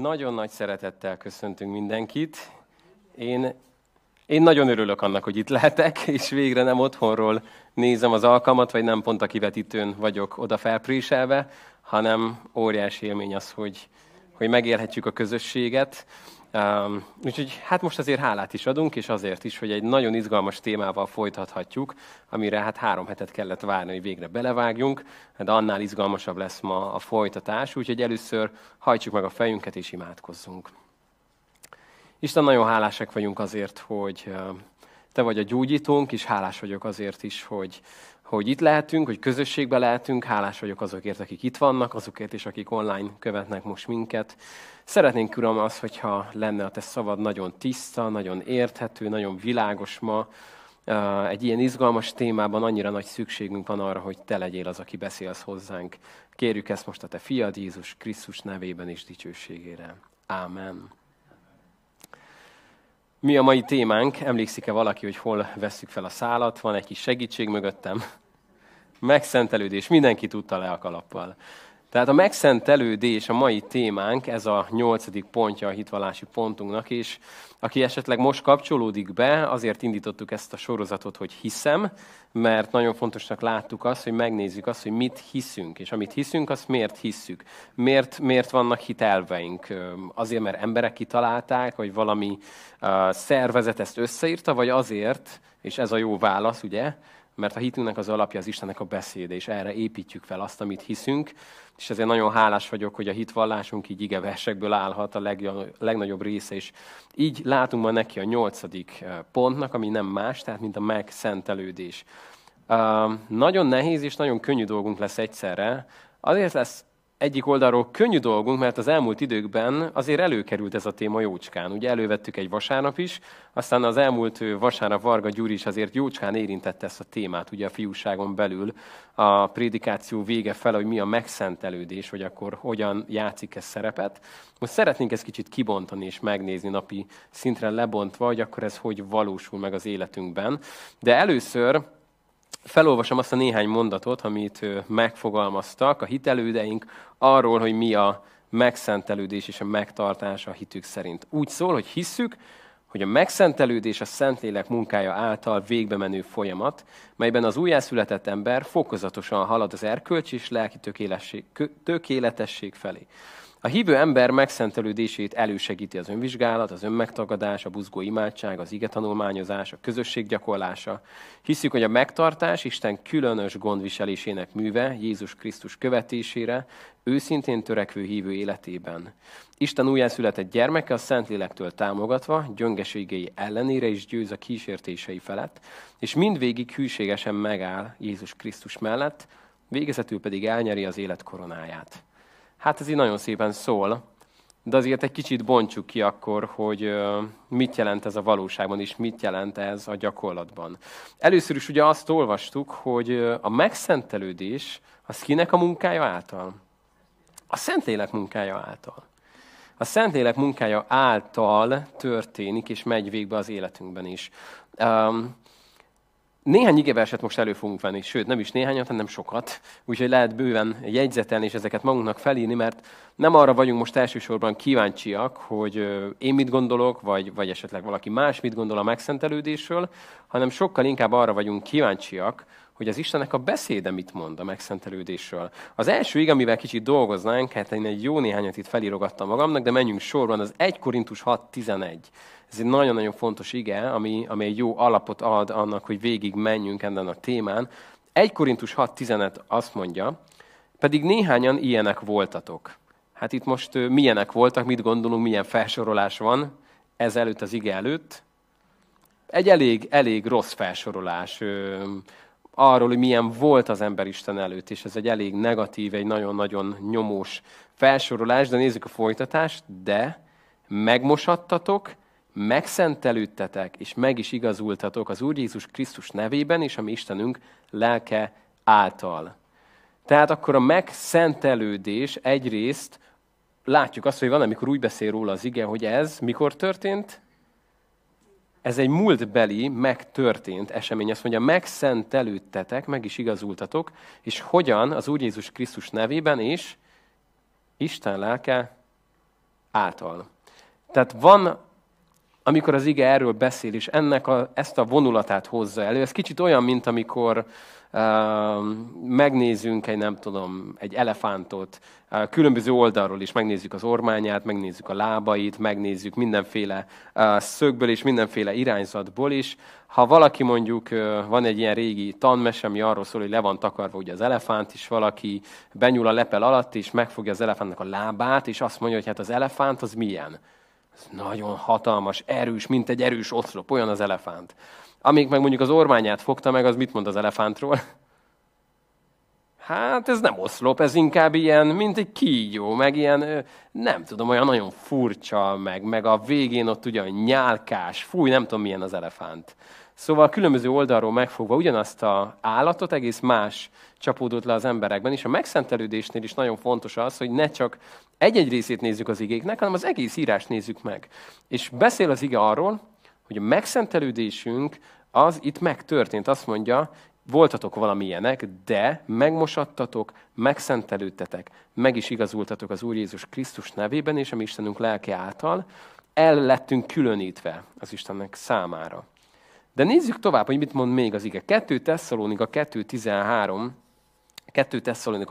Nagyon nagy szeretettel köszöntünk mindenkit. Én nagyon örülök annak, hogy itt lehetek, és végre nem otthonról nézem az alkalmat, vagy nem pont a kivetítőn vagyok oda felpréselve, hanem óriási élmény az, hogy megélhetjük a közösséget. Úgyhogy hát most azért hálát is adunk, és azért is, hogy egy nagyon izgalmas témával folytathatjuk, amire hát 3 hetet kellett várni, hogy végre belevágjunk, de annál izgalmasabb lesz ma a folytatás, úgyhogy először hajtsuk meg a fejünket és imádkozzunk. Isten, nagyon hálásak vagyunk azért, hogy Te vagy a gyógyítónk, és hálás vagyok azért is, hogy itt lehetünk, hogy közösségben lehetünk, hálás vagyok azokért, akik itt vannak, azokért is, akik online követnek most minket. Szeretnénk, Uram, az, hogyha lenne a Te szavad nagyon tiszta, nagyon érthető, nagyon világos ma. Egy ilyen izgalmas témában annyira nagy szükségünk van arra, hogy Te legyél az, aki beszélsz hozzánk. Kérjük ezt most a Te fiad, Jézus Krisztus nevében és dicsőségére. Ámen. Mi a mai témánk? Emlékszik-e valaki, hogy hol vesszük fel a szálat? Van egy kis segítség mögöttem. Megszentelődés. Mindenki tudta le a kalappal. Tehát a megszentelődés a mai témánk, ez a 8. pontja a hitvallási pontunknak, és aki esetleg most kapcsolódik be, azért indítottuk ezt a sorozatot, hogy hiszem, mert nagyon fontosnak láttuk azt, hogy megnézzük azt, hogy mit hiszünk, és amit hiszünk, azt miért hisszük. Miért vannak hitelveink? Azért, mert emberek kitalálták, vagy valami szervezet ezt összeírta, vagy azért, és ez a jó válasz, ugye? Mert a hitünknek az alapja az Istennek a beszéde, és erre építjük fel azt, amit hiszünk, és ezért nagyon hálás vagyok, hogy a hitvallásunk így igeversekből állhat a legnagyobb része, és így látunk ma neki a 8. pontnak, ami nem más, tehát mint a megszentelődés. Nagyon nehéz és nagyon könnyű dolgunk lesz egyszerre. Azért lesz egyik oldalról könnyű dolgunk, mert az elmúlt időkben azért előkerült ez a téma jócskán. Ugye elővettük egy vasárnap is, aztán az elmúlt vasárnap Varga Gyuri is azért jócskán érintette ezt a témát, ugye a fiúságon belül a prédikáció vége fel, hogy mi a megszentelődés, vagy akkor hogyan játszik ez szerepet. Most szeretnénk ezt kicsit kibontani és megnézni napi szintre lebontva, hogy akkor ez hogy valósul meg az életünkben. De először felolvasom azt a néhány mondatot, amit megfogalmaztak a hitelődeink arról, hogy mi a megszentelődés és a megtartás a hitük szerint. Úgy szól, hogy hisszük, hogy a megszentelődés a Szentlélek munkája által végbe menő folyamat, melyben az újjászületett ember fokozatosan halad az erkölcsi és lelki tökéletesség felé. A hívő ember megszentelődését elősegíti az önvizsgálat, az önmegtagadás, a buzgó imádság, az igetanulmányozás, a közösség gyakorlása. Hiszük, hogy a megtartás Isten különös gondviselésének műve, Jézus Krisztus követésére, őszintén törekvő hívő életében. Isten újjászületett gyermeke a Szentlélektől támogatva, gyöngeségei ellenére is győz a kísértései felett, és mindvégig hűségesen megáll Jézus Krisztus mellett, végezetül pedig elnyeri az élet koronáját. Hát ez így nagyon szépen szól, de azért egy kicsit bontsuk ki akkor, hogy mit jelent ez a valóságban, és mit jelent ez a gyakorlatban. Először is ugye azt olvastuk, hogy a megszentelődés az kinek a munkája által? A Szentlélek munkája által. A Szentlélek munkája által történik, és megy végbe az életünkben is. Néhány igeverset most elő fogunk venni, sőt, nem is néhányat, hanem sokat, úgyhogy lehet bőven jegyzetelni és ezeket magunknak felírni, mert nem arra vagyunk most elsősorban kíváncsiak, hogy én mit gondolok, vagy esetleg valaki más mit gondol a megszentelődésről, hanem sokkal inkább arra vagyunk kíváncsiak, hogy az Istennek a beszéde mit mond a megszentelődésről. Az első ige, amivel kicsit dolgoznánk, hát én egy jó néhányat itt felírogattam magamnak, de menjünk sorban, az 1 Korintus 6.11. Ez egy nagyon-nagyon fontos ige, ami egy jó alapot ad annak, hogy végig menjünk ezen a témán. 1 Korintus 6.11 azt mondja, pedig néhányan ilyenek voltatok. Hát itt most milyenek voltak, mit gondolunk, milyen felsorolás van ez előtt, az ige előtt. Egy elég rossz felsorolás arról, hogy milyen volt az ember Isten előtt, és ez egy elég negatív, egy nagyon-nagyon nyomós felsorolás, de nézzük a folytatást, de megmosattatok, megszentelődtetek, és meg is igazultatok az Úr Jézus Krisztus nevében, és a mi Istenünk lelke által. Tehát akkor a megszentelődés egyrészt, látjuk azt, hogy van, amikor úgy beszél róla az ige, hogy ez mikor történt? Ez egy múltbeli, megtörtént esemény. Azt mondja, megszentelődtetek, meg is igazultatok, és hogyan az Úr Jézus Krisztus nevében és Isten lelke által. Tehát van, amikor az ige erről beszél, és ennek ezt a vonulatát hozza elő. Ez kicsit olyan, mint amikor megnézünk egy elefántot, különböző oldalról is megnézzük az ormányát, megnézzük a lábait, megnézzük mindenféle szögből és mindenféle irányzatból is. Ha valaki mondjuk, van egy ilyen régi tanmese, ami arról szól, hogy le van takarva ugye az elefánt, és valaki benyúl a lepel alatt, és megfogja az elefántnak a lábát, és azt mondja, hogy hát az elefánt az milyen? Ez nagyon hatalmas, erős, mint egy erős oszlop, olyan az elefánt. Amíg meg mondjuk az ormányát fogta meg, az mit mond az elefántról? Hát ez nem oszlop, ez inkább ilyen, mint egy kígyó, meg ilyen, nem tudom, olyan nagyon furcsa, meg a végén ott ugye nyálkás, fúj, nem tudom milyen az elefánt. Szóval különböző oldalról megfogva ugyanazt az állatot, egész más csapódott le az emberekben, és a megszentelődésnél is nagyon fontos az, hogy ne csak egy-egy részét nézzük az igéknek, hanem az egész írást nézzük meg. És beszél az ige arról, hogy a megszentelődésünk az itt megtörtént. Azt mondja, voltatok valamilyenek, de megmosattatok, megszentelődtetek, meg is igazultatok az Úr Jézus Krisztus nevében, és a mi Istenünk lelke által el lettünk különítve az Istennek számára. De nézzük tovább, hogy mit mond még az ige. 2 Tesszalonika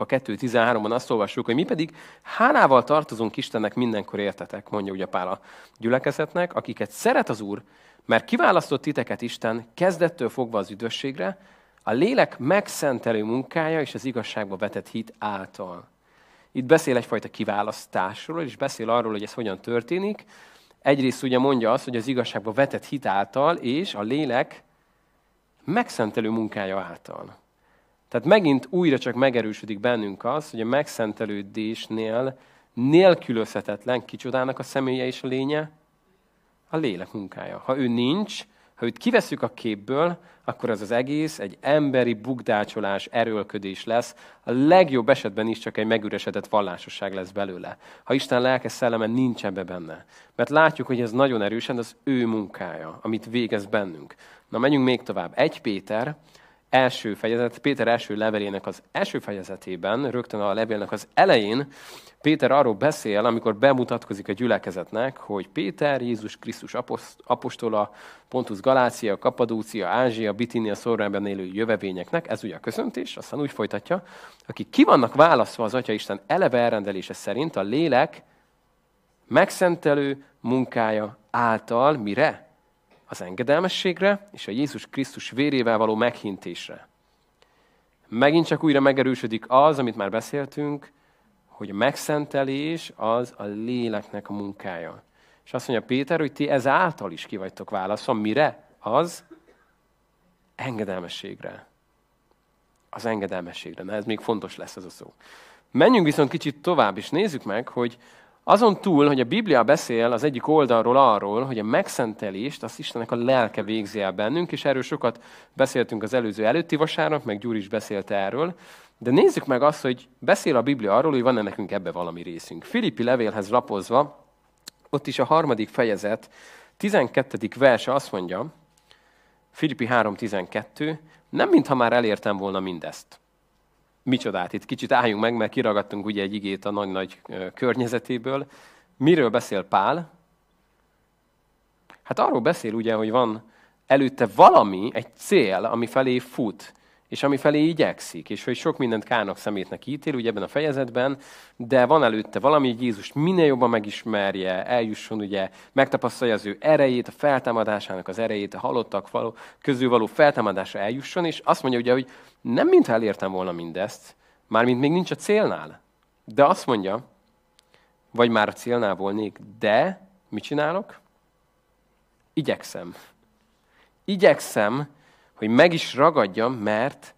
2.13-ban azt olvassuk, hogy mi pedig hálával tartozunk Istennek mindenkor értetek, mondja ugye Pál a gyülekezetnek, akiket szeret az Úr, mert kiválasztott titeket Isten kezdettől fogva az üdvösségre, a lélek megszentelő munkája és az igazságba vetett hit által. Itt beszél egyfajta kiválasztásról, és beszél arról, hogy ez hogyan történik. Egyrészt ugye mondja azt, hogy az igazságba vetett hit által, és a lélek megszentelő munkája által. Tehát megint újra csak megerősödik bennünk az, hogy a megszentelődésnél nélkülözhetetlen kicsodának a személye és a lénye, a lélek munkája. Ha ő nincs, ha őt kivesszük a képből, akkor az egész egy emberi bukdácsolás, erőlködés lesz. A legjobb esetben is csak egy megüresedett vallásosság lesz belőle. Ha Isten lelke szelleme nincs ebbe benne. Mert látjuk, hogy ez nagyon erősen az ő munkája, amit végez bennünk. Na, menjünk még tovább. 1 Péter 1. fejezet, Péter első levelének az első fejezetében, rögtön a levélnek az elején, Péter arról beszél, amikor bemutatkozik a gyülekezetnek, hogy Péter, Jézus Krisztus apostola, Pontus Galácia, Kapadócia, Ázsia, Bitinia szórában élő jövevényeknek, ez ugye a köszöntés, aztán úgy folytatja, akik ki vannak választva az Atyaisten eleve elrendelése szerint a lélek megszentelő munkája által mire? Az engedelmességre és a Jézus Krisztus vérével való meghintésre. Megint csak újra megerősödik az, amit már beszéltünk, hogy a megszentelés az a léleknek a munkája. És azt mondja Péter, hogy ti ezáltal is ki vagytok választva. Mire? Az engedelmességre. Az engedelmességre. Na, ez még fontos lesz ez a szó. Menjünk viszont kicsit tovább, és nézzük meg, hogy azon túl, hogy a Biblia beszél az egyik oldalról arról, hogy a megszentelést az Istennek a lelke végzi el bennünk, és erről sokat beszéltünk az előtti vasárnap, meg Gyuri is beszélt erről, de nézzük meg azt, hogy beszél a Biblia arról, hogy van-e nekünk ebbe valami részünk. Filippi levélhez lapozva, ott is a 3. fejezet, 12. verse azt mondja, Filippi 3.12, nem mintha már elértem volna mindezt. Micsodát? Itt kicsit álljunk meg, mert kiragadtunk ugye egy igét a nagy-nagy környezetéből. Miről beszél Pál? Hát arról beszél ugye, hogy van előtte valami, egy cél, ami felé fut, és ami felé igyekszik, és hogy sok mindent kárnak, szemétnek ítél, ugye ebben a fejezetben, de van előtte valami, hogy Jézus minél jobban megismerje, eljusson, ugye, megtapasztalja az ő erejét, a feltámadásának az erejét, a halottak közül való feltámadásra eljusson, és azt mondja ugye, hogy nem mintha elértem volna mindezt, mármint még nincs a célnál, de azt mondja, vagy már a célnál volnék, de mit csinálok? Igyekszem. Igyekszem, hogy meg is ragadjam, mert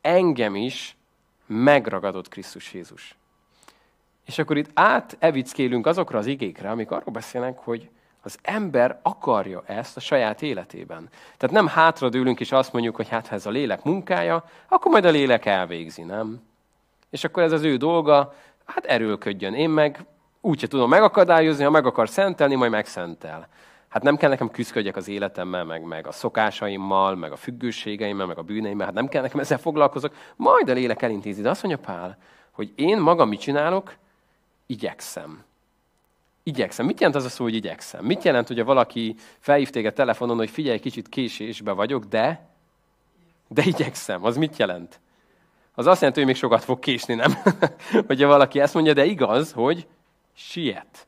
engem is megragadott Krisztus Jézus. És akkor itt átevickélünk azokra az igékre, amik arról beszélnek, hogy az ember akarja ezt a saját életében. Tehát nem hátradőlünk és azt mondjuk, hogy hát ha ez a lélek munkája, akkor majd a lélek elvégzi, nem? És akkor ez az ő dolga, hát erőlködjön. Én meg úgyse tudom megakadályozni, ha meg akar szentelni, majd megszentel. Hát nem kell nekem küzdködjek az életemmel, meg a szokásaimmal, meg a függőségeimmel, meg a bűneimmel, hát nem kell nekem ezzel foglalkozok. Majd a lélek elintézi. De azt mondja Pál, hogy én magam mit csinálok? Igyekszem. igyekszem. Mit jelent az a szó, hogy igyekszem? Mit jelent, hogyha valaki felhív téged telefonon, hogy figyelj, kicsit késésbe vagyok, de igyekszem. Az mit jelent? Az azt jelenti, hogy még sokat fog késni, nem? Hogyha valaki ezt mondja, de igaz, hogy siet.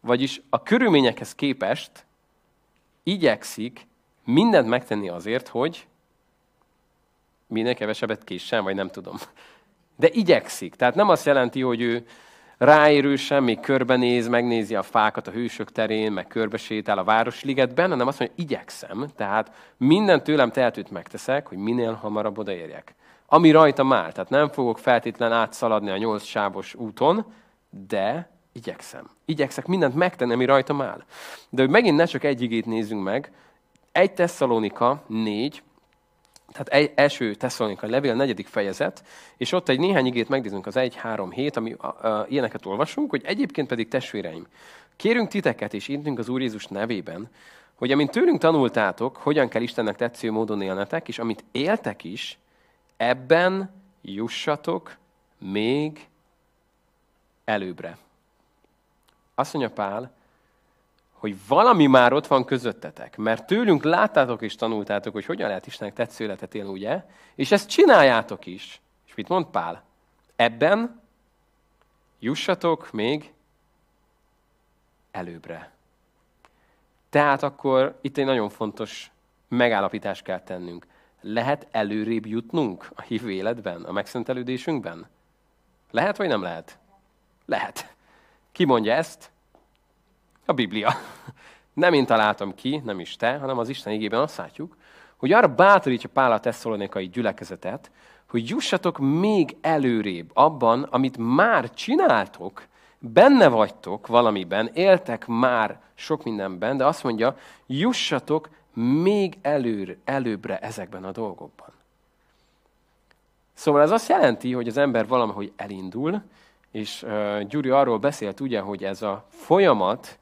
Vagyis a körülményekhez képest igyekszik mindent megtenni azért, hogy minél kevesebbet késsen, vagy nem tudom. De igyekszik. Tehát nem azt jelenti, hogy ő ráérősen még körbenéz, megnézi a fákat a Hősök terén, meg körbesétál a Városligetben, hanem azt mondja, igyekszem. Tehát minden tőlem tehetőt megteszek, hogy minél hamarabb odaérjek. Ami rajta már, tehát nem fogok feltétlen átszaladni a 8 sávos úton, de igyekszem. Igyekszek mindent megtenni, ami rajtam áll. De hogy megint ne csak egy igét nézzünk meg, 1 Tesszalonika 4, tehát első Tesszalonikai levél, 4. fejezet, és ott egy néhány igét megnézünk, az 1-3-7, ami ilyeneket olvasunk, hogy egyébként pedig testvéreim, kérünk titeket, és intünk az Úr Jézus nevében, hogy amint tőlünk tanultátok, hogyan kell Istennek tetsző módon élnetek, és amit éltek is, ebben jussatok még előbbre. Azt mondja Pál, hogy valami már ott van közöttetek, mert tőlünk láttátok és tanultátok, hogy hogyan lehet Istennek tetsző életet élni, ugye? És ezt csináljátok is. És mit mond Pál? Ebben jussatok még előbbre. Tehát akkor itt egy nagyon fontos megállapítást kell tennünk. Lehet előrébb jutnunk a hívő életben, a megszentelődésünkben? Lehet, vagy nem lehet? Lehet. Ki mondja ezt? A Biblia. Nem én találtam ki, nem is te, hanem az Isten igében azt látjuk, hogy arra bátorítja Pál a tesszalonikai gyülekezetet, hogy jussatok még előrébb abban, amit már csináltok, benne vagytok valamiben, éltek már sok mindenben, de azt mondja, jussatok még előbbre ezekben a dolgokban. Szóval ez azt jelenti, hogy az ember valahogy elindul, és Gyuri arról beszélt, ugye, hogy ez a folyamat,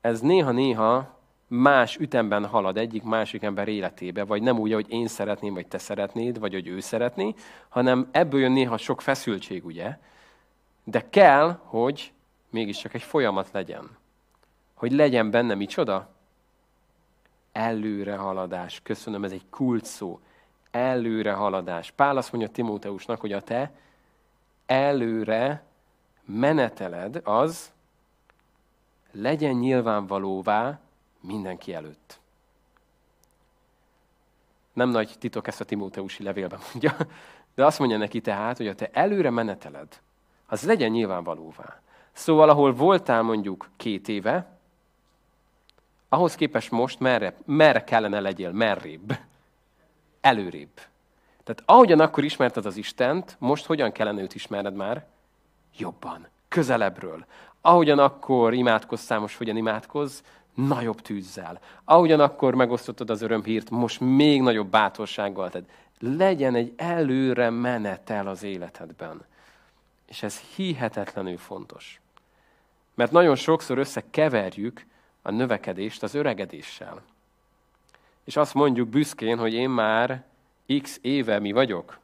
ez néha-néha más ütemben halad egyik-másik ember életébe, vagy nem úgy, hogy én szeretném, vagy te szeretnéd, vagy hogy ő szeretné, hanem ebből jön néha sok feszültség, ugye? De kell, hogy mégiscsak egy folyamat legyen. Hogy legyen benne micsoda? Előrehaladás. Köszönöm, ez egy kulcsszó. Előrehaladás. Pál azt mondja Timóteusnak, hogy a te előre meneteled az legyen nyilvánvalóvá mindenki előtt. Nem nagy titok, ezt a Timóteusi levélben mondja, de azt mondja neki tehát, hogy a te előre meneteled, az legyen nyilvánvalóvá. Szóval, ahol voltál mondjuk 2 éve, ahhoz képest most merre kellene legyél, merrébb, előrébb. Tehát ahogyan akkor ismerted az Istent, most hogyan kellene őt ismerned már? Jobban, közelebbről. Ahogyan akkor imádkoztál, most hogyan imádkozz? Nagyobb tűzzel. Ahogyan akkor megosztottad az örömhírt, most még nagyobb bátorsággal tedd. Legyen egy előre menetel az életedben. És ez hihetetlenül fontos. Mert nagyon sokszor összekeverjük a növekedést az öregedéssel. És azt mondjuk büszkén, hogy én már X éve mi vagyok?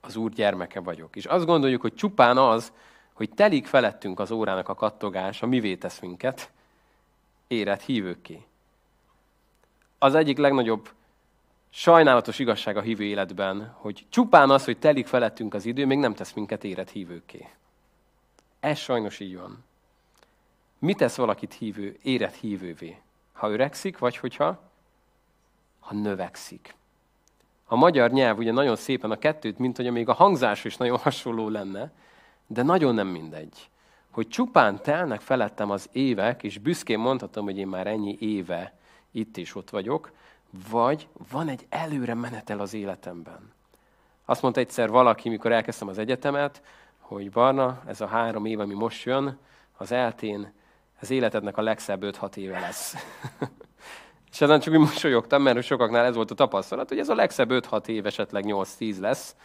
Az Úr gyermeke vagyok. És azt gondoljuk, hogy csupán az, hogy telik felettünk az órának a kattogása, mivé tesz minket, érett hívőkké. Az egyik legnagyobb sajnálatos igazság a hívő életben, hogy csupán az, hogy telik felettünk az idő, még nem tesz minket érett hívőkké. Ez sajnos így van. Mi tesz valakit érett hívővé? Ha öregszik, vagy hogyha? Ha növekszik. A magyar nyelv ugye nagyon szépen a kettőt, mint hogy még a hangzás is nagyon hasonló lenne, de nagyon nem mindegy. Hogy csupán telnek felettem az évek, és büszkén mondhatom, hogy én már ennyi éve itt és ott vagyok, vagy van egy előre menetel az életemben. Azt mondta egyszer valaki, mikor elkezdtem az egyetemet, hogy Barna, ez a 3 év, ami most jön, az eltén, az életednek a legszebb 5-6 éve lesz. És azon csak úgy mosolyogtam, mert sokaknál ez volt a tapasztalat, hogy ez a legszebb 5-6 év, esetleg 8-10 lesz.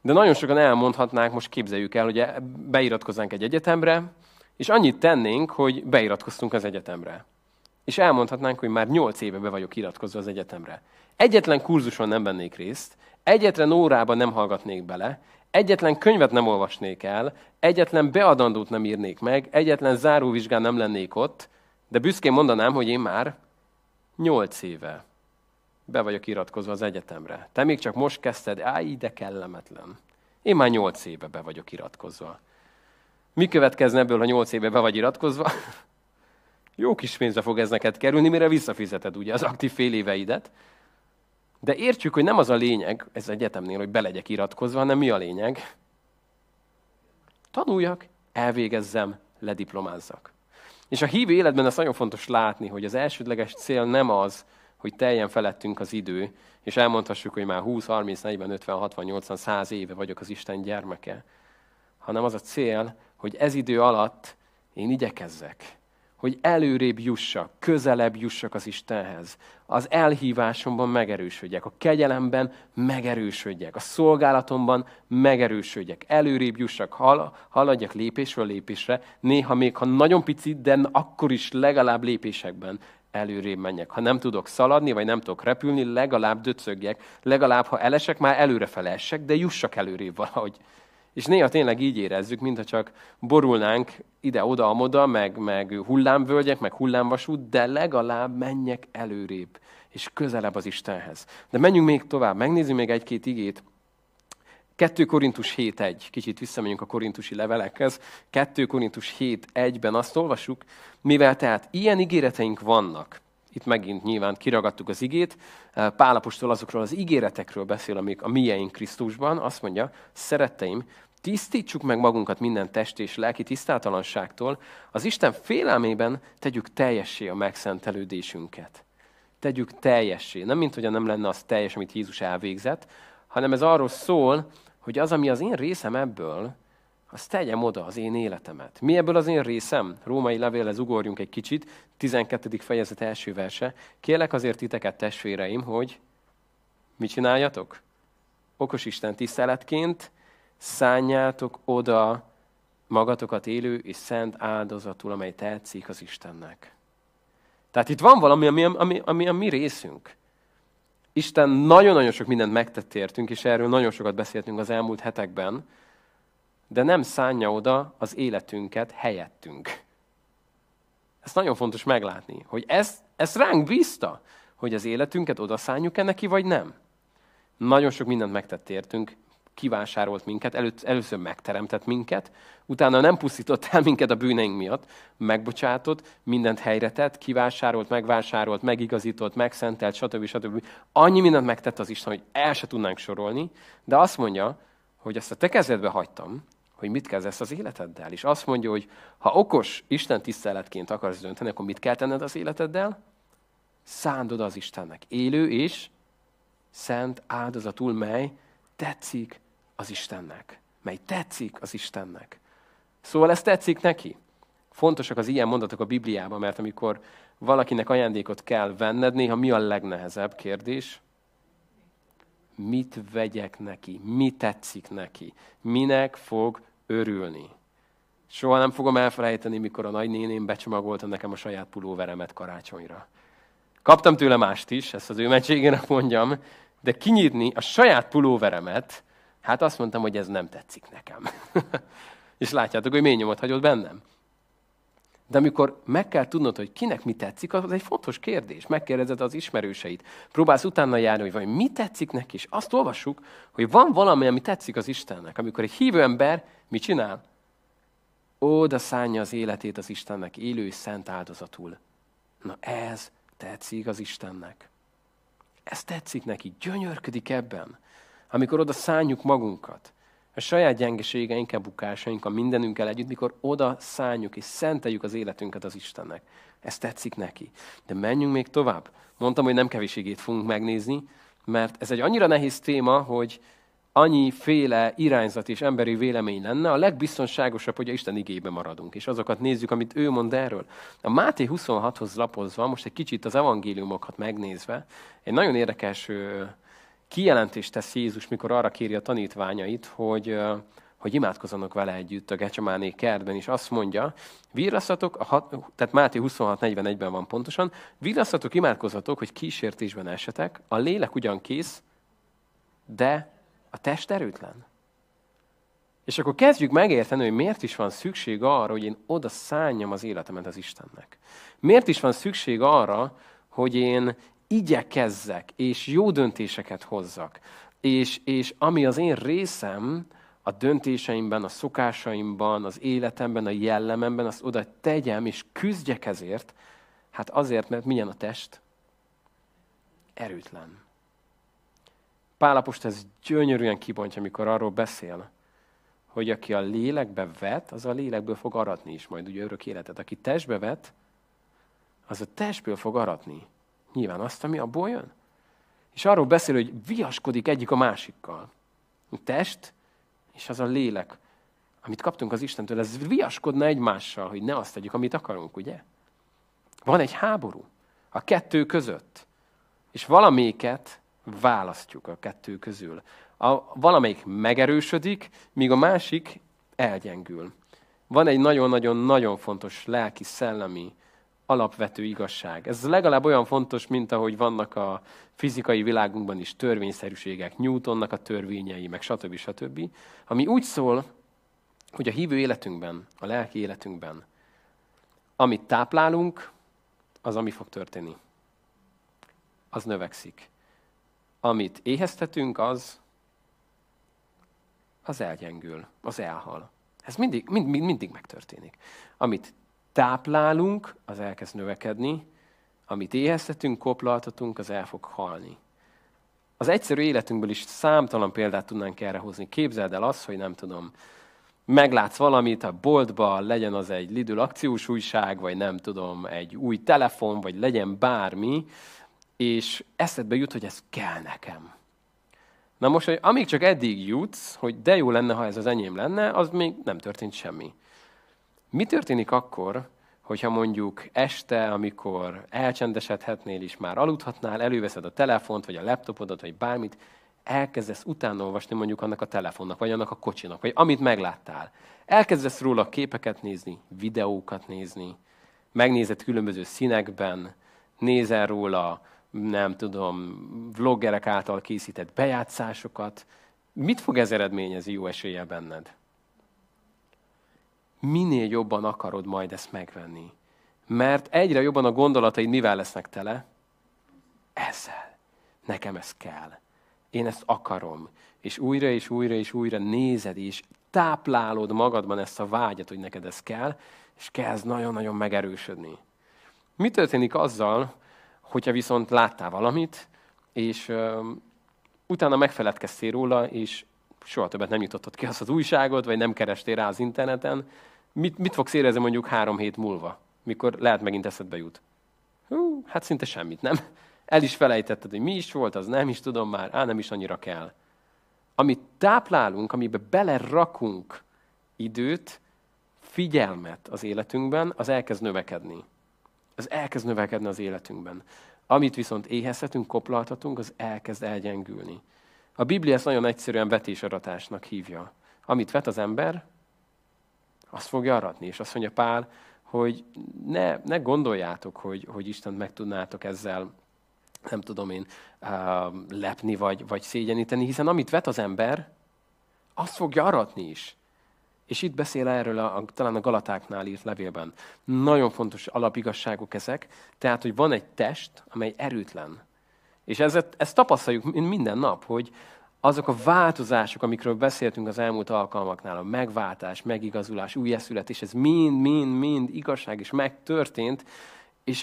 De nagyon sokan elmondhatnák, most képzeljük el, hogy beiratkoznánk egy egyetemre, és annyit tennénk, hogy beiratkoztunk az egyetemre. és elmondhatnánk, hogy már 8 éve be vagyok iratkozva az egyetemre. Egyetlen kurzuson nem vennék részt, egyetlen órában nem hallgatnék bele, egyetlen könyvet nem olvasnék el, egyetlen beadandót nem írnék meg, egyetlen záróvizsgán nem lennék ott, de büszkén mondanám, hogy én már 8 éve be vagyok iratkozva az egyetemre. Te még csak most kezdted, de kellemetlen. Én már 8 éve be vagyok iratkozva. Mi következne ebből, ha 8 éve be vagy iratkozva? Jó kis pénzbe fog ez neked kerülni, mire visszafizeted ugye az aktív fél éveidet. De értjük, hogy nem az a lényeg, ez egyetemnél, hogy be legyek iratkozva, hanem mi a lényeg? Tanuljak, elvégezzem, lediplomázzak. És a hívő életben ez nagyon fontos látni, hogy az elsődleges cél nem az, hogy teljen felettünk az idő, és elmondhassuk, hogy már 20, 30, 40, 50, 60, 80, 100 éve vagyok az Isten gyermeke, hanem az a cél, hogy ez idő alatt én igyekezzek, hogy előrébb jussak, közelebb jussak az Istenhez. Az elhívásomban megerősödjek, a kegyelemben megerősödjek, a szolgálatomban megerősödjek, előrébb jussak, haladjak lépésről lépésre, néha még, ha nagyon picit, de akkor is legalább lépésekben előrébb menjek. Ha nem tudok szaladni, vagy nem tudok repülni, legalább döcögjek, legalább, ha elesek, már előrefele essek, de jussak előrébb valahogy. És néha tényleg így érezzük, mintha csak borulnánk ide-oda-amoda, meg hullámvölgyek, meg hullámvasút, de legalább menjek előrébb, és közelebb az Istenhez. De menjünk még tovább, megnézzük még egy-két igét. 2 Korintus 7.1, kicsit visszamegyünk a korintusi levelekhez. 2 Korintus 7.1-ben azt olvasjuk, mivel tehát ilyen ígéreteink vannak. Itt megint nyilván kiragadtuk az igét. Pál apostol azokról az ígéretekről beszél, amik a mieink Krisztusban. Azt mondja, szeretteim, tisztítsuk meg magunkat minden test és lelki tisztátalanságtól, az Isten félelmében tegyük teljessé a megszentelődésünket. Tegyük teljessé. Nem mint, hogyha nem lenne az teljes, amit Jézus elvégzett, hanem ez arról szól, hogy az, ami az én részem ebből, az tegyem oda az én életemet. Mi ebből az én részem? Római levélhez ugorjunk egy kicsit, 12. fejezet első verse. Kérlek azért titeket, testvéreim, hogy mit csináljatok? Okos Isten tiszteletként szánjátok oda magatokat élő és szent áldozatul, amely tetszik az Istennek. Tehát itt van valami, ami a mi részünk. Isten nagyon-nagyon sok mindent megtett értünk, és erről nagyon sokat beszéltünk az elmúlt hetekben, de nem szánja oda az életünket helyettünk. Ez nagyon fontos meglátni, hogy ez ránk bízta, hogy az életünket odaszánjuk-e neki, vagy nem. Nagyon sok mindent megtett értünk, kivásárolt minket, először megteremtett minket, utána nem pusztított el minket a bűneink miatt, megbocsátott, mindent helyretett, kivásárolt, megvásárolt, megigazított, megszentelt, stb. Stb. Annyi mindent megtett az Isten, hogy el se tudnánk sorolni, de azt mondja, hogy ezt a te kezedbe hagytam, hogy mit kezdesz az életeddel. És azt mondja, hogy ha okos Isten tiszteletként akarsz dönteni, akkor mit kell tenned az életeddel? Szánd oda az Istennek. Élő és szent áldozatul, mely tetszik az Istennek. Mely tetszik az Istennek. Szóval ez tetszik neki. Fontosak az ilyen mondatok a Bibliában, mert amikor valakinek ajándékot kell venned, néha mi a legnehezebb kérdés? Mit vegyek neki? Mi tetszik neki? Minek fog örülni? Soha nem fogom elfelejteni, mikor a nagynéném becsomagolta nekem a saját pulóveremet karácsonyra. Kaptam tőle mást is, ezt az ő mentségére mondjam, de kinyitni a saját pulóveremet, hát azt mondtam, hogy ez nem tetszik nekem. És látjátok, hogy mély nyomot hagyott bennem. De amikor meg kell tudnod, hogy kinek mi tetszik, az egy fontos kérdés. Megkérdezed az ismerőseit. Próbálsz utána járni, hogy vajon mi tetszik neki. És azt olvassuk, hogy van valami, ami tetszik az Istennek. Amikor egy hívő ember mit csinál? Oda szánja az életét az Istennek, élő és szent áldozatul. Na ez tetszik az Istennek. Ez tetszik neki, gyönyörködik ebben. Amikor oda szánjuk magunkat, a saját gyengeségeink, bukásainkkal, mindenünkkel együtt, mikor oda szánjuk és szenteljük az életünket az Istennek. Ez tetszik neki. De menjünk még tovább. Mondtam, hogy nem kevés igét fogunk megnézni, mert ez egy annyira nehéz téma, hogy annyiféle irányzat és emberi vélemény lenne. A legbiztonságosabb, hogy a Isten igébe maradunk, és azokat nézzük, amit ő mond erről. A Máté 26-hoz lapozva, most egy kicsit az evangéliumokat megnézve, egy nagyon érdekes kijelentést tesz Jézus, mikor arra kéri a tanítványait, hogy hogy imádkozzanak vele együtt a Gecsemáné kertben, és azt mondja, tehát Máté 26:41-ben van pontosan, virrasztatok, imádkozzatok, hogy kísértésben essetek, a lélek ugyan kész, de a test erőtlen. És akkor kezdjük megérteni, hogy miért is van szükség arra, hogy én oda szánjam az életemet az Istennek. Miért is van szükség arra, hogy én igyekezzek, és jó döntéseket hozzak. És ami az én részem a döntéseimben, a szokásaimban, az életemben, a jellememben, azt oda tegyem, és küzdjek ezért, hát azért, mert milyen a test? Erőtlen. Pál apostol ez gyönyörűen kibontja, amikor arról beszél, hogy aki a lélekbe vet, az a lélekből fog aratni is majd ugye örök életet. Aki testbe vet, az a testből fog aratni. Nyilván azt, ami abból jön. És arról beszél, hogy viaskodik egyik a másikkal. A test, és az a lélek, amit kaptunk az Istentől, ez viaskodna egymással, hogy ne azt tegyük, amit akarunk, ugye? Van egy háború a kettő között, és valamelyiket választjuk a kettő közül. Valamelyik megerősödik, míg a másik elgyengül. Van egy nagyon-nagyon-nagyon fontos lelki-szellemi alapvető igazság. Ez legalább olyan fontos, mint ahogy vannak a fizikai világunkban is törvényszerűségek, Newtonnak a törvényei, meg stb. Stb. Ami úgy szól, hogy a hívő életünkben, a lelki életünkben, amit táplálunk, az ami fog történni. Az növekszik. Amit éheztetünk, az elgyengül, az elhal. Ez mindig megtörténik. Amit táplálunk, az elkezd növekedni, amit éheztetünk, koplaltatunk, az el fog halni. Az egyszerű életünkből is számtalan példát tudnánk erre hozni. Képzeld el azt, hogy nem tudom, meglátsz valamit a boltba, legyen az egy Lidl akciós újság, vagy nem tudom, egy új telefon, vagy legyen bármi, és eszedbe jut, hogy ez kell nekem. Na most, hogy amíg csak eddig jutsz, hogy de jó lenne, ha ez az enyém lenne, az még nem történt semmi. Mi történik akkor, hogyha mondjuk este, amikor elcsendesedhetnél és már aludhatnál, előveszed a telefont, vagy a laptopodat, vagy bármit, elkezdesz utánolvasni mondjuk annak a telefonnak, vagy annak a kocsinak, vagy amit megláttál. Elkezdesz róla képeket nézni, videókat nézni, megnézed különböző színekben, nézel róla, nem tudom, vloggerek által készített bejátszásokat. Mit fog ez eredményezni jó eséllyel benned? Minél jobban akarod majd ezt megvenni. Mert egyre jobban a gondolataid mivel lesznek tele? Ezzel. Nekem ez kell. Én ezt akarom. És újra, és újra, és újra nézed, és táplálod magadban ezt a vágyat, hogy neked ez kell, és kezd nagyon-nagyon megerősödni. Mi történik azzal, hogyha viszont láttál valamit, és utána megfeledkeztél róla, és soha többet nem nyitottad ki azt az újságot, vagy nem kerestél rá az interneten. Mit fogsz érezni mondjuk 3 hét múlva, mikor lehet megint eszedbe jut? Hú, hát szinte semmit, nem? El is felejtetted, hogy mi is volt, az nem is tudom már, nem is annyira kell. Amit táplálunk, amiben belerakunk időt, figyelmet az életünkben, az elkezd növekedni. Az elkezd növekedni az életünkben. Amit viszont éhezhetünk, koplaltatunk, az elkezd elgyengülni. A Biblia ezt nagyon egyszerűen vetésaratásnak hívja. Amit vet az ember, azt fogja aratni. És azt mondja Pál, hogy ne gondoljátok, hogy Istent meg tudnátok ezzel, nem tudom én, lepni vagy szégyeníteni, hiszen amit vet az ember, azt fogja aratni is. És itt beszél erről talán a Galatáknál írt levélben. Nagyon fontos alapigazságok ezek. Tehát, hogy van egy test, amely erőtlen. És ezt tapasztaljuk minden nap, hogy azok a változások, amikről beszéltünk az elmúlt alkalmaknál, a megváltás, megigazulás, újjászületés, ez mind igazság és megtörtént,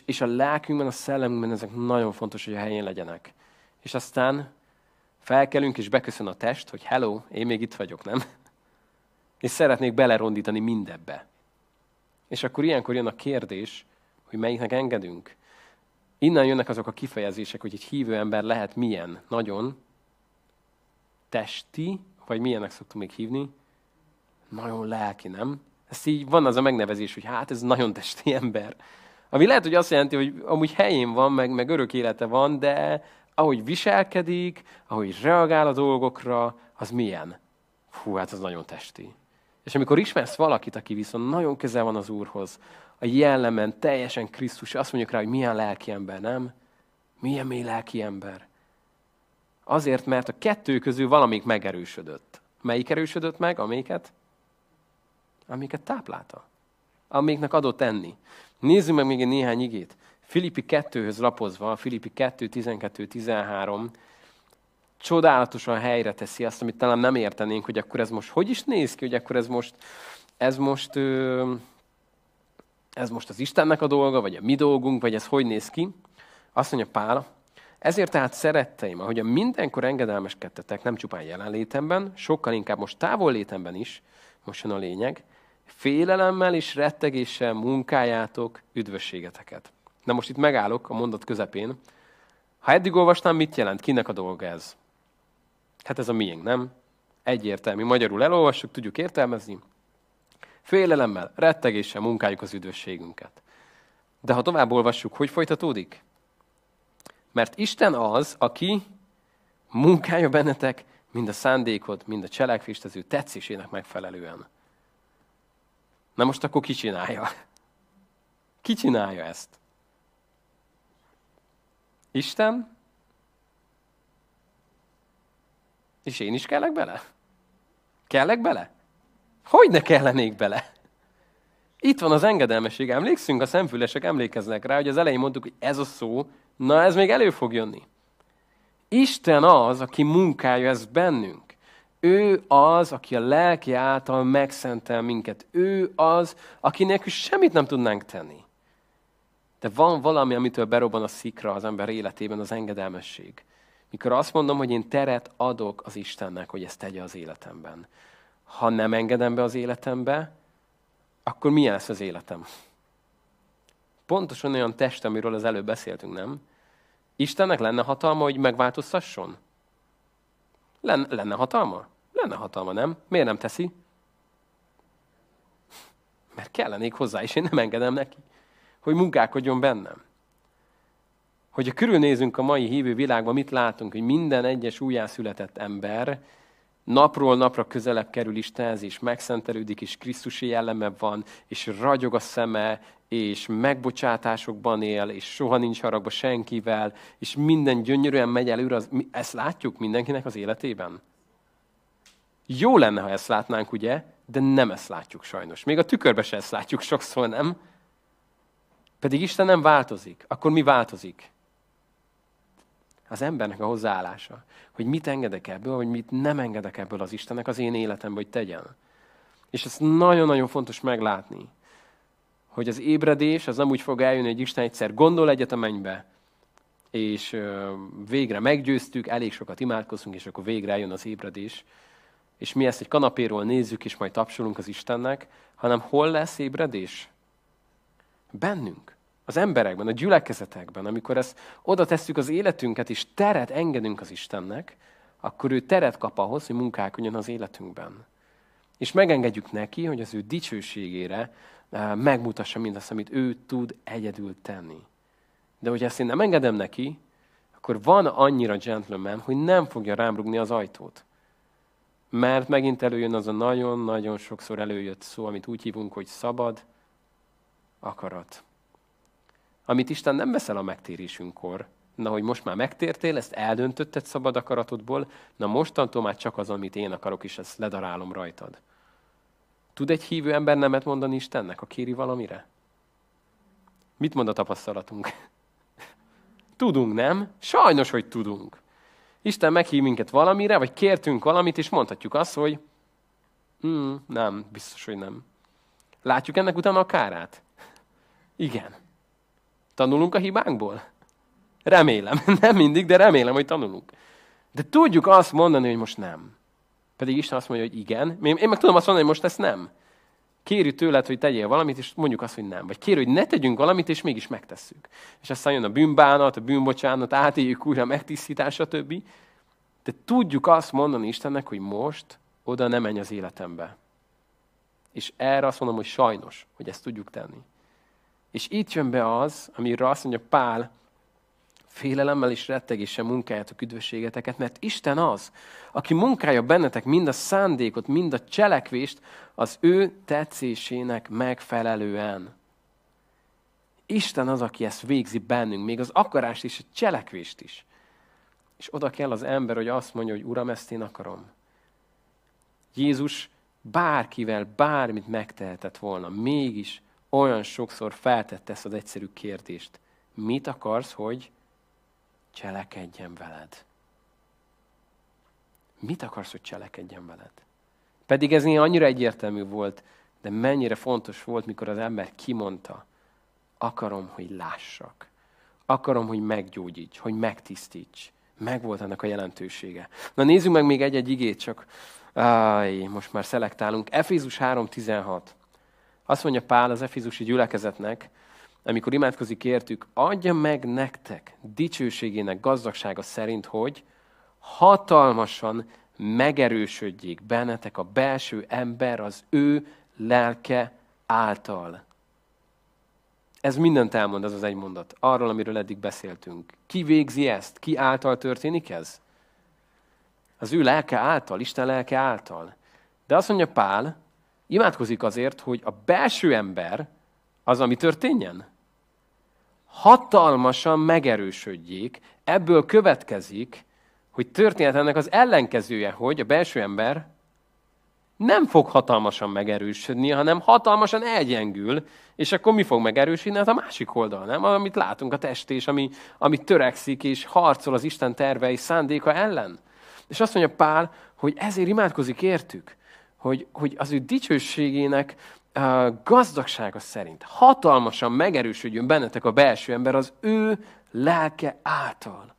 és a lelkünkben, a szellemünkben ezek nagyon fontos, hogy a helyén legyenek. És aztán felkelünk, és beköszön a test, hogy hello, én még itt vagyok, nem? És szeretnék belerondítani mindebbe. És akkor ilyenkor jön a kérdés, hogy melyiknek engedünk. Innen jönnek azok a kifejezések, hogy egy hívő ember lehet milyen, nagyon testi, vagy milyennek szoktunk még hívni, nagyon lelki, nem? Ez így van az a megnevezés, hogy hát ez nagyon testi ember. Ami lehet, hogy azt jelenti, hogy amúgy helyén van, meg örök élete van, de ahogy viselkedik, ahogy reagál a dolgokra, az milyen? hú, hát az nagyon testi. És amikor ismersz valakit, aki viszont nagyon közel van az Úrhoz, a jellemen teljesen Krisztus, azt mondjuk rá, hogy milyen lelki ember, nem? Milyen mély lelki ember. Azért, mert a kettő közül valamelyik megerősödött. Melyik erősödött meg? Amelyiket? Amiket táplálta. Amiknek adott enni. Nézzük meg még egy néhány igét. Filippi 2-höz lapozva, Filippi 2, 12, 13, csodálatosan helyre teszi azt, amit talán nem értenénk, hogy akkor ez most hogy is néz ki, hogy akkor ez most az Istennek a dolga, vagy a mi dolgunk, vagy ez hogy néz ki. Azt mondja Pál, ezért tehát szeretteim, ahogyan mindenkor engedelmeskedtetek, nem csupán jelenlétemben, sokkal inkább most távollétemben is, most jön a lényeg, félelemmel és rettegéssel munkájátok üdvösségeteket. Na most itt megállok a mondat közepén. Ha eddig olvastam, mit jelent? Kinek a dolga ez? Hát ez a miénk, nem? Egyértelmű. Magyarul elolvassuk, tudjuk értelmezni. Félelemmel, rettegéssel munkáljuk az üdvösségünket. De ha tovább olvassuk, hogy folytatódik? Mert Isten az, aki munkálja bennetek mind a szándékot, mind a cselekvést az ő tetszésének megfelelően. Na most akkor ki csinálja? Ki csinálja ezt? Isten? És én is kellek bele? Kellek bele? Hogy ne kellenék bele? Itt van az engedelmesség. Emlékszünk, a szemfülesek emlékeznek rá, hogy az elején mondtuk, hogy ez a szó, na ez még elő fog jönni. Isten az, aki munkálja ezt bennünk. Ő az, aki a lelki által megszentel minket. Ő az, aki nélkül semmit nem tudnánk tenni. De van valami, amitől berobban a szikra az ember életében, az engedelmesség. Mikor azt mondom, hogy én teret adok az Istennek, hogy ezt tegye az életemben. Ha nem engedem be az életembe, akkor milyen lesz az életem? Pontosan olyan test, amiről az előbb beszéltünk, nem? Istennek lenne hatalma, hogy megváltoztasson? Lenne hatalma? Lenne hatalma, nem? Miért nem teszi? Mert kellenék hozzá, és én nem engedem neki, hogy munkálkodjon bennem. Hogyha körülnézünk a mai hívő világban, mit látunk, hogy minden egyes újjászületett ember napról napra közelebb kerül Istenhez, és megszentelődik, és Krisztusi jelleme van, és ragyog a szeme, és megbocsátásokban él, és soha nincs haragba senkivel, és minden gyönyörűen megy előre. Ezt látjuk mindenkinek az életében? Jó lenne, ha ezt látnánk, ugye? De nem ezt látjuk sajnos. Még a tükörbe se ezt látjuk sokszor, nem? Pedig Isten nem változik. Akkor mi változik? Az embernek a hozzáállása. Hogy mit engedek ebből, vagy mit nem engedek ebből az Istennek az én életemben, hogy tegyen. És ezt nagyon-nagyon fontos meglátni. Hogy az ébredés az nem úgy fog eljönni, hogy Isten egyszer gondol egyet a mennybe, és végre meggyőztük, elég sokat imádkozunk, és akkor végre eljön az ébredés. És mi ezt egy kanapéról nézzük, és majd tapsolunk az Istennek, hanem hol lesz ébredés? Bennünk, az emberekben, a gyülekezetekben, amikor ezt oda tesszük az életünket, és teret engedünk az Istennek, akkor ő teret kap ahhoz, hogy munkálkodjon az életünkben. És megengedjük neki, hogy az ő dicsőségére megmutassa mindazt, amit ő tud egyedül tenni. De hogyha ezt én nem engedem neki, akkor van annyira gentleman, hogy nem fogja rám rúgni az ajtót. Mert megint előjön az a nagyon-nagyon sokszor előjött szó, amit úgy hívunk, hogy szabad akarat. Amit Isten nem veszel a megtérésünkkor. Na, hogy most már megtértél, ezt eldöntötted szabad akaratodból, na mostantól már csak az, amit én akarok, és ezt ledarálom rajtad. Tud egy hívő ember nemet mondani Istennek, ha kéri valamire? Mit mond a tapasztalatunk? Tudunk, nem? Sajnos, hogy tudunk. Isten meghív minket valamire, vagy kértünk valamit, és mondhatjuk azt, hogy nem, biztos, hogy nem. Látjuk ennek utána a kárát? Igen. Tanulunk a hibánkból? Remélem. Nem mindig, de remélem, hogy tanulunk. De tudjuk azt mondani, hogy most nem. Pedig Isten azt mondja, hogy igen. Én meg tudom azt mondani, hogy most ezt nem. Kéri tőled, hogy tegyél valamit, és mondjuk azt, hogy nem. Vagy kéri, hogy ne tegyünk valamit, és mégis megtesszük. És aztán jön a bűnbánat, a bűnbocsánat, átéljük újra, megtisztítás, stb. De tudjuk azt mondani Istennek, hogy most oda ne menj az életembe. És erre azt mondom, hogy sajnos, hogy ezt tudjuk tenni. És itt jön be az, amire azt mondja Pál, félelemmel és rettegéssel munkáljátok üdvösségeteket, mert Isten az, aki munkálja bennetek mind a szándékot, mind a cselekvést az ő tetszésének megfelelően. Isten az, aki ezt végzi bennünk, még az akarást és a cselekvést is. És oda kell az ember, hogy azt mondja, hogy Uram, ezt én akarom. Jézus bárkivel bármit megtehetett volna, mégis olyan sokszor feltette ezt az egyszerű kérdést. Mit akarsz, hogy cselekedjen veled? Mit akarsz, hogy cselekedjen veled? Pedig ez néha annyira egyértelmű volt, de mennyire fontos volt, mikor az ember kimondta, akarom, hogy lássak. Akarom, hogy meggyógyíts, hogy megtisztíts. Megvolt ennek a jelentősége. Na nézzük meg még egy-egy igét, csak most már szelektálunk. Efézus 3.16. Azt mondja Pál az efézusi gyülekezetnek, amikor imádkozik értük, adja meg nektek dicsőségének gazdagsága szerint, hogy hatalmasan megerősödjék bennetek a belső ember az ő lelke által. Ez mindent elmond, ez az egy mondat. Arról, amiről eddig beszéltünk. Ki végzi ezt? Ki által történik ez? Az ő lelke által, Isten lelke által. De azt mondja Pál, imádkozik azért, hogy a belső ember az, ami történjen. Hatalmasan megerősödjék, ebből következik, hogy történhet ennek az ellenkezője, hogy a belső ember nem fog hatalmasan megerősödni, hanem hatalmasan elgyengül, és akkor mi fog megerősödni? Hát a másik oldal, nem? Amit látunk a test, és ami törekszik, és harcol az Isten terve és szándéka ellen. És azt mondja Pál, hogy ezért imádkozik értük, hogy az ő dicsőségének gazdagsága szerint hatalmasan megerősödjön bennetek a belső ember az ő lelke által.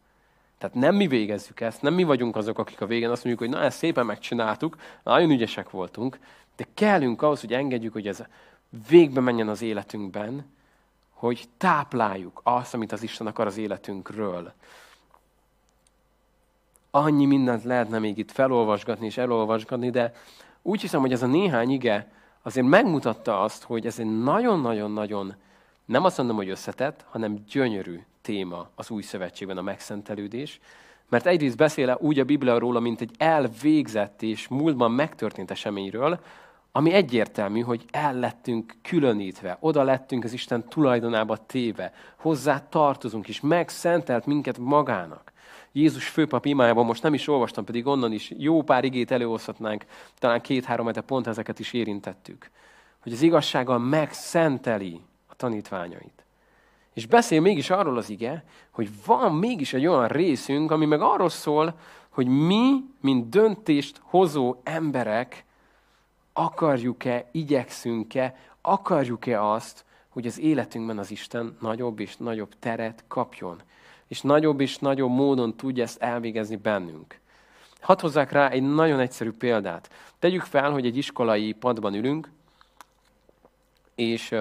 Tehát nem mi végezzük ezt, nem mi vagyunk azok, akik a végén azt mondjuk, hogy na, ezt szépen megcsináltuk, nagyon ügyesek voltunk, de kellünk ahhoz, hogy engedjük, hogy ez végbe menjen az életünkben, hogy tápláljuk azt, amit az Isten akar az életünkről. Annyi mindent lehetne még itt felolvasgatni és elolvasgatni, de úgy hiszem, hogy ez a néhány ige azért megmutatta azt, hogy ez egy nagyon-nagyon-nagyon, nem azt mondom, hogy összetett, hanem gyönyörű téma az új szövetségben a megszentelődés, mert egyrészt beszél úgy a Biblia róla, mint egy elvégzett és múltban megtörtént eseményről, ami egyértelmű, hogy el lettünk különítve, oda lettünk az Isten tulajdonába téve, hozzá tartozunk, és megszentelt minket magának. Jézus főpap imájában most nem is olvastam, pedig onnan is jó pár igét előhozhatnánk, talán 2-3 hete pont ezeket is érintettük, hogy az igazsággal megszenteli a tanítványait. És beszél mégis arról az ige, hogy van mégis egy olyan részünk, ami meg arról szól, hogy mi, mint döntést hozó emberek, akarjuk-e, igyekszünk-e, akarjuk-e azt, hogy az életünkben az Isten nagyobb és nagyobb teret kapjon, és nagyobb módon tudja ezt elvégezni bennünk. Hadd hozzák rá egy nagyon egyszerű példát. Tegyük fel, hogy egy iskolai padban ülünk, és...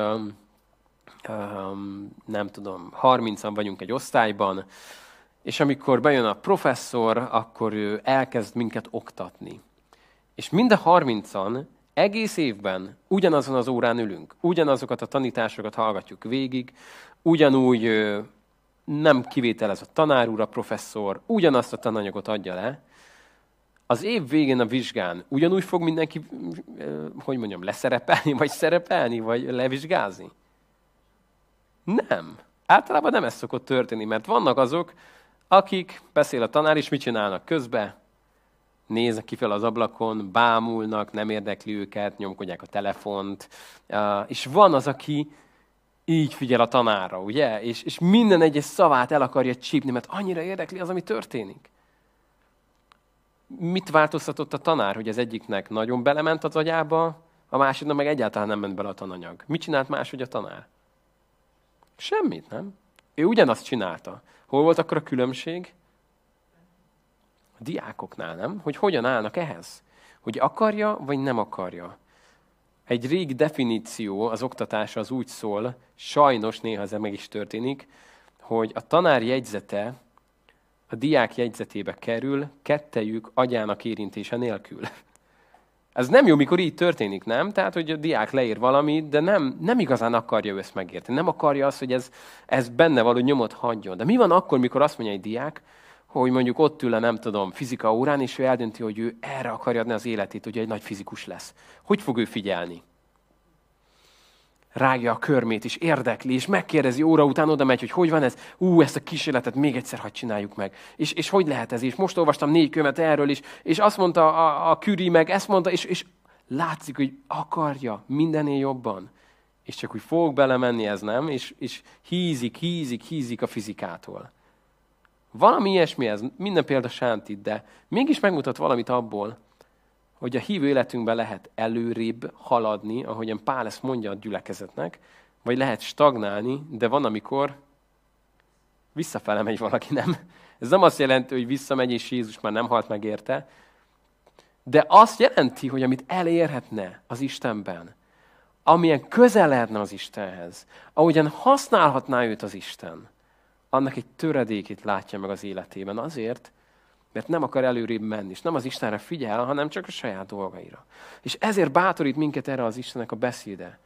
30-an vagyunk egy osztályban, és amikor bejön a professzor, akkor ő elkezd minket oktatni. És mind a 30-an egész évben ugyanazon az órán ülünk, ugyanazokat a tanításokat hallgatjuk végig, ugyanúgy nem kivételez a tanár úr, a professzor, ugyanazt a tananyagot adja le. Az év végén a vizsgán ugyanúgy fog mindenki, leszerepelni, vagy szerepelni, vagy levizsgázni? Nem. Általában nem ez szokott történni, mert vannak azok, akik, beszél a tanár, és mit csinálnak közben? Néznek kifele az ablakon, bámulnak, nem érdekli őket, nyomkodják a telefont. És van az, aki így figyel a tanárra, ugye? És minden egyes szavát el akarja csípni, mert annyira érdekli az, ami történik. Mit változtatott a tanár, hogy az egyiknek nagyon belement az agyába, a másiknak meg egyáltalán nem ment bele a tananyag? Mit csinált máshogy a tanár? Semmit, nem? Ő ugyanazt csinálta. Hol volt akkor a különbség? A diákoknál, nem? Hogy hogyan állnak ehhez? Hogy akarja, vagy nem akarja? Egy régi definíció az oktatásra az úgy szól, sajnos néha ez meg is történik, hogy a tanár jegyzete a diák jegyzetébe kerül, kettejük agyának érintése nélkül. Ez nem jó, mikor így történik, nem? Tehát, hogy a diák leír valamit, de nem igazán akarja ezt megérteni. Nem akarja azt, hogy ez benne való nyomot hagyjon. De mi van akkor, mikor azt mondja egy diák, hogy mondjuk ott ül a, nem tudom, fizika órán, és ő eldönti, hogy ő erre akarja adni az életét, hogy egy nagy fizikus lesz. Hogy fog ő figyelni? Rágja a körmét, és érdekli, és megkérdezi, óra után oda megy, hogy hogy van ez, ezt a kísérletet még egyszer hadd csináljuk meg. És hogy lehet ez? És most olvastam 4 könyvet erről is, és azt mondta a Curie, meg ezt mondta, és látszik, hogy akarja mindennél jobban. És csak úgy fog belemenni, ez nem, és hízik a fizikától. Valami ilyesmi ez, minden példa sántít, de mégis megmutat valamit abból, hogy a hívő életünkben lehet előrébb haladni, ahogyan Pál ezt mondja a gyülekezetnek, vagy lehet stagnálni, de van, amikor visszafele megy valaki, nem? Ez nem azt jelenti, hogy visszamegy, és Jézus már nem halt meg érte, de azt jelenti, hogy amit elérhetne az Istenben, amilyen közeledne az Istenhez, ahogyan használhatná őt az Isten, annak egy töredékét látja meg az életében azért, mert nem akar előrébb menni, és nem az Istenre figyel, hanem csak a saját dolgaira. És ezért bátorít minket erre az Istennek a beszéde,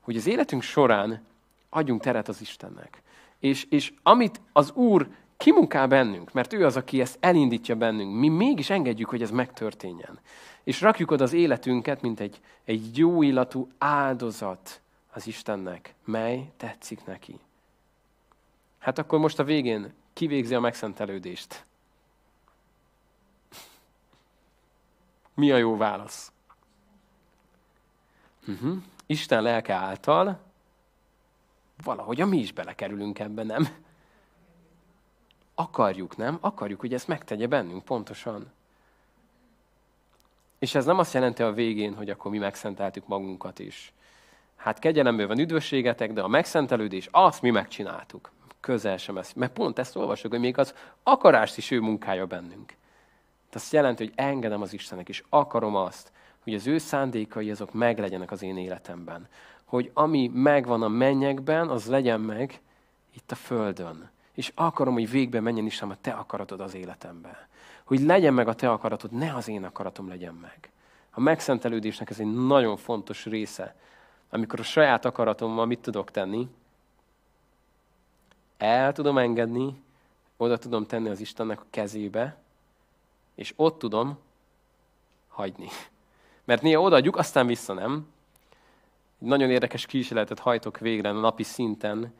hogy az életünk során adjunk teret az Istennek. És amit az Úr kimunkál bennünk, mert ő az, aki ezt elindítja bennünk, mi mégis engedjük, hogy ez megtörténjen. És rakjuk oda az életünket, mint egy jó illatú áldozat az Istennek, mely tetszik neki. Hát akkor most a végén kivégzi a megszentelődést. Mi a jó válasz? Isten lelke által valahogy mi is belekerülünk ebbe, nem? Akarjuk, nem? Akarjuk, hogy ezt megtegye bennünk pontosan. És ez nem azt jelenti a végén, hogy akkor mi megszenteltük magunkat is. Hát kegyelemből van üdvösségetek, de a megszentelődés, azt mi megcsináltuk. Közel sem ezt. Mert pont ezt olvasok, hogy még az akarást is ő munkája bennünk. Azt jelenti, hogy engedem az Istennek, és akarom azt, hogy az ő szándékai azok meglegyenek az én életemben. Hogy ami megvan a mennyekben, az legyen meg itt a földön. És akarom, hogy végbe menjen Isten a te akaratod az életemben. Hogy legyen meg a te akaratod, ne az én akaratom legyen meg. A megszentelődésnek ez egy nagyon fontos része. Amikor a saját akaratommal mit tudok tenni? El tudom engedni, oda tudom tenni az Istennek a kezébe, és ott tudom hagyni. Mert néha odaadjuk, aztán vissza nem. Egy nagyon érdekes kísérletet hajtok végre a napi szinten.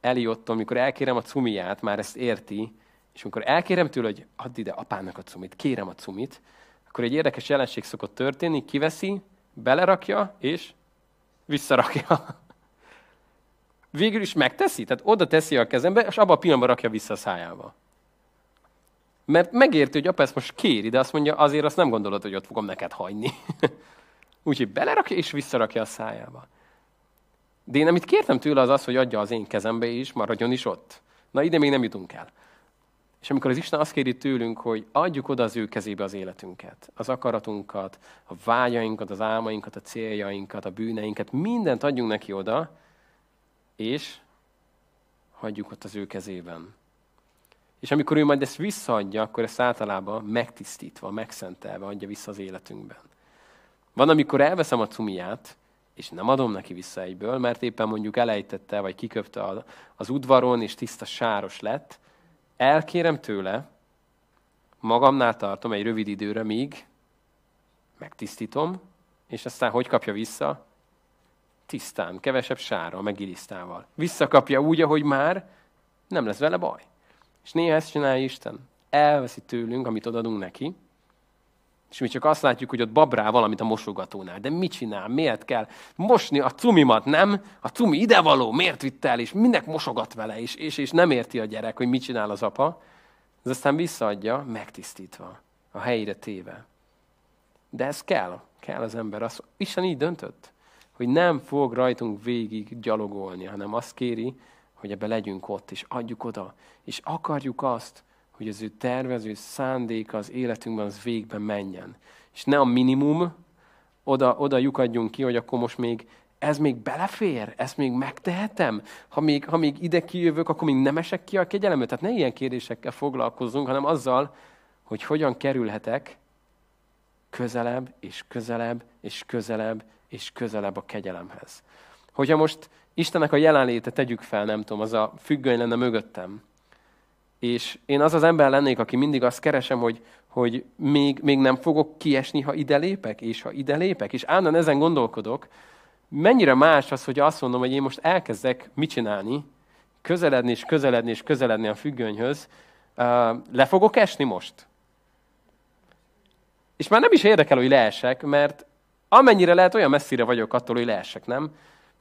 Eliottól, amikor elkérem a cumiját, már ezt érti, és amikor elkérem tőle, hogy add ide apának a cumit, kérem a cumit, akkor egy érdekes jelenség szokott történni, kiveszi, belerakja, és visszarakja. Végül is megteszi, tehát oda teszi a kezembe, és abban a pillanatban rakja vissza a szájába. Mert megérti, hogy apa ezt most kéri, de azt mondja, azért azt nem gondolod, hogy ott fogom neked hagyni. Úgyhogy belerakja és visszarakja a szájába. De én amit kértem tőle, az az, hogy adja az én kezembe is, maradjon is ott. Na, ide még nem jutunk el. És amikor az Isten azt kéri tőlünk, hogy adjuk oda az ő kezébe az életünket, az akaratunkat, a vágyainkat, az álmainkat, a céljainkat, a bűneinket, mindent adjunk neki oda, és hagyjuk ott az ő kezében. És amikor ő majd ezt visszaadja, akkor ezt általában megtisztítva, megszentelve adja vissza az életünkben. Van, amikor elveszem a cumiját, és nem adom neki vissza egyből, mert éppen mondjuk elejtette, vagy kiköpte az udvaron, és tiszta sáros lett. Elkérem tőle, magamnál tartom egy rövid időre, míg megtisztítom, és aztán hogy kapja vissza? Tisztán, kevesebb sárral, meg irisztával. Visszakapja úgy, ahogy már nem lesz vele baj. És néha ezt csinálja Isten. Elveszi tőlünk, amit odadunk neki, és mi csak azt látjuk, hogy ott babrál valamit a mosogatónál. De mit csinál? Miért kell mosni a cumimat, nem? A cumi idevaló, miért vitt el, és mindnek mosogat vele, és nem érti a gyerek, hogy mit csinál az apa. Ez aztán visszaadja, megtisztítva, a helyére téve. De ez kell az ember. Az Isten így döntött, hogy nem fog rajtunk végig gyalogolni, hanem azt kéri, hogy ebbe legyünk ott, és adjuk oda, és akarjuk azt, hogy az ő tervező szándéka az életünkben az végbe menjen. És ne a minimum, oda lyukadjunk ki, hogy akkor most még ez még belefér, ezt még megtehetem, ha még ide kijövök, akkor még nem esek ki a kegyelemből. Tehát ne ilyen kérdésekkel foglalkozzunk, hanem azzal, hogy hogyan kerülhetek közelebb, és közelebb, és közelebb, és közelebb a kegyelemhez. Hogyha most Istennek a jelenléte tegyük fel, nem tudom, az a függöny lenne mögöttem, és én az az ember lennék, aki mindig azt keresem, hogy még nem fogok kiesni, ha ide lépek, és állandóan ezen gondolkodok, mennyire más az, hogy azt mondom, hogy én most elkezdek mit csinálni, közeledni a függönyhöz, le fogok esni most. És már nem is érdekel, hogy leesek, mert amennyire lehet, olyan messzire vagyok attól, hogy leesek, nem?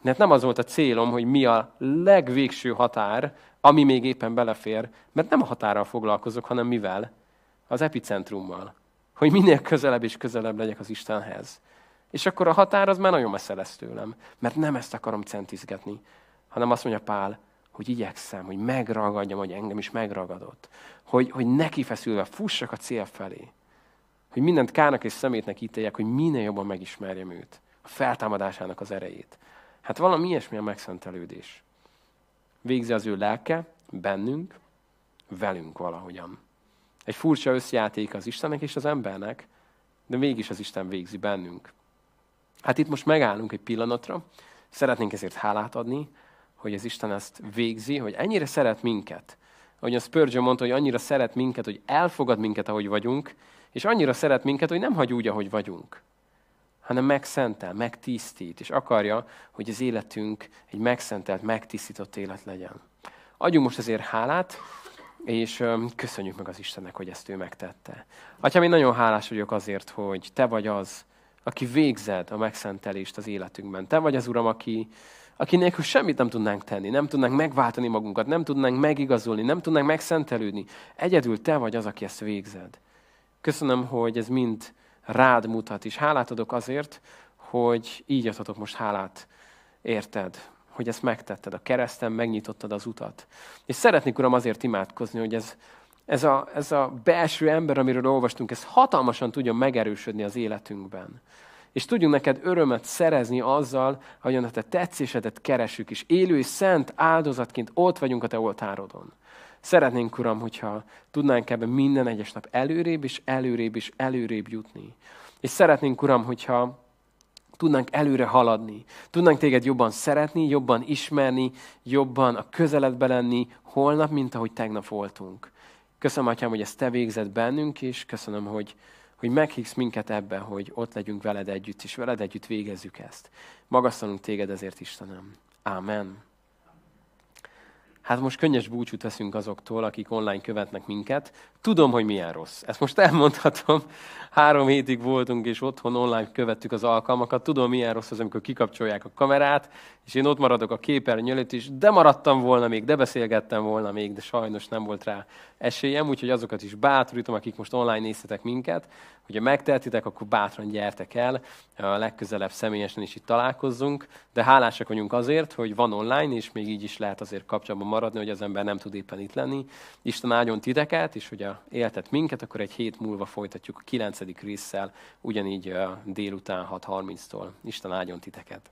Mert nem az volt a célom, hogy mi a legvégső határ, ami még éppen belefér, mert nem a határral foglalkozok, hanem mivel? Az epicentrummal. Hogy minél közelebb és közelebb legyek az Istenhez. És akkor a határ az már nagyon messze lesz tőlem, mert nem ezt akarom centizgetni, hanem azt mondja Pál, hogy igyekszem, hogy megragadjam, hogy engem is megragadott. Hogy neki feszülve fussak a cél felé. Hogy mindent kárnak és szemétnek ítéljek, hogy minél jobban megismerjem őt. A feltámadásának az erejét. Hát valami ilyesmi a megszentelődés. Végzi az ő lelke, bennünk, velünk valahogyan. Egy furcsa összjáték az Istennek és az embernek, de mégis az Isten végzi bennünk. Hát itt most megállunk egy pillanatra, szeretnénk ezért hálát adni, hogy az Isten ezt végzi, hogy ennyire szeret minket. Ahogy a Spurgeon mondta, hogy annyira szeret minket, hogy elfogad minket, ahogy vagyunk, és annyira szeret minket, hogy nem hagy úgy, ahogy vagyunk, hanem megszentel, megtisztít, és akarja, hogy az életünk egy megszentelt, megtisztított élet legyen. Adjunk most ezért hálát, és köszönjük meg az Istennek, hogy ezt ő megtette. Atyám, én nagyon hálás vagyok azért, hogy te vagy az, aki végzed a megszentelést az életünkben. Te vagy az, Uram, aki nélkül semmit nem tudnánk tenni, nem tudnánk megváltani magunkat, nem tudnánk megigazolni, nem tudnánk megszentelődni. Egyedül te vagy az, aki ezt végzed. Köszönöm, hogy ez mind rád mutat, és hálát adok azért, hogy így adhatok most hálát érted, hogy ezt megtetted a kereszten, megnyitottad az utat. És szeretnék, Uram, azért imádkozni, hogy ez a belső ember, amiről olvastunk, ez hatalmasan tudjon megerősödni az életünkben. És tudjunk neked örömet szerezni azzal, ahogyan a te tetszésedet keresünk, és élő és szent áldozatként ott vagyunk a te oltárodon. Szeretnénk, Uram, hogyha tudnánk ebben minden egyes nap előrébb jutni. És szeretnénk, Uram, hogyha tudnánk előre haladni, tudnánk téged jobban szeretni, jobban ismerni, jobban a közeledbe lenni holnap, mint ahogy tegnap voltunk. Köszönöm, Atyám, hogy ezt te végzed bennünk, és köszönöm, hogy meghívsz minket ebben, hogy ott legyünk veled együtt, és veled együtt végezzük ezt. Magasztalunk téged ezért, Istenem. Ámen. Hát most könnyes búcsút veszünk azoktól, akik online követnek minket. Tudom, hogy milyen rossz. Ezt most elmondhatom. 3 hétig voltunk, és otthon online követtük az alkalmakat. Tudom, milyen rossz az, amikor kikapcsolják a kamerát, és én ott maradok a képernyő előtt is. De maradtam volna még, de beszélgettem volna még, de sajnos nem volt rá esélyem. Úgyhogy azokat is bátorítom, akik most online néztetek minket. Hogyha megtehetitek, akkor bátran gyertek el. A legközelebb személyesen is itt találkozzunk. De hálásak vagyunk azért, hogy van online, és még így is lehet azért kapcsolatban maradni, hogy az ember nem tud éppen itt lenni. Isten áldjon titeket, és hogy éltet minket, akkor egy hét múlva folytatjuk a 9. résszel, ugyanígy délután 6:30-tól. Isten áldjon titeket!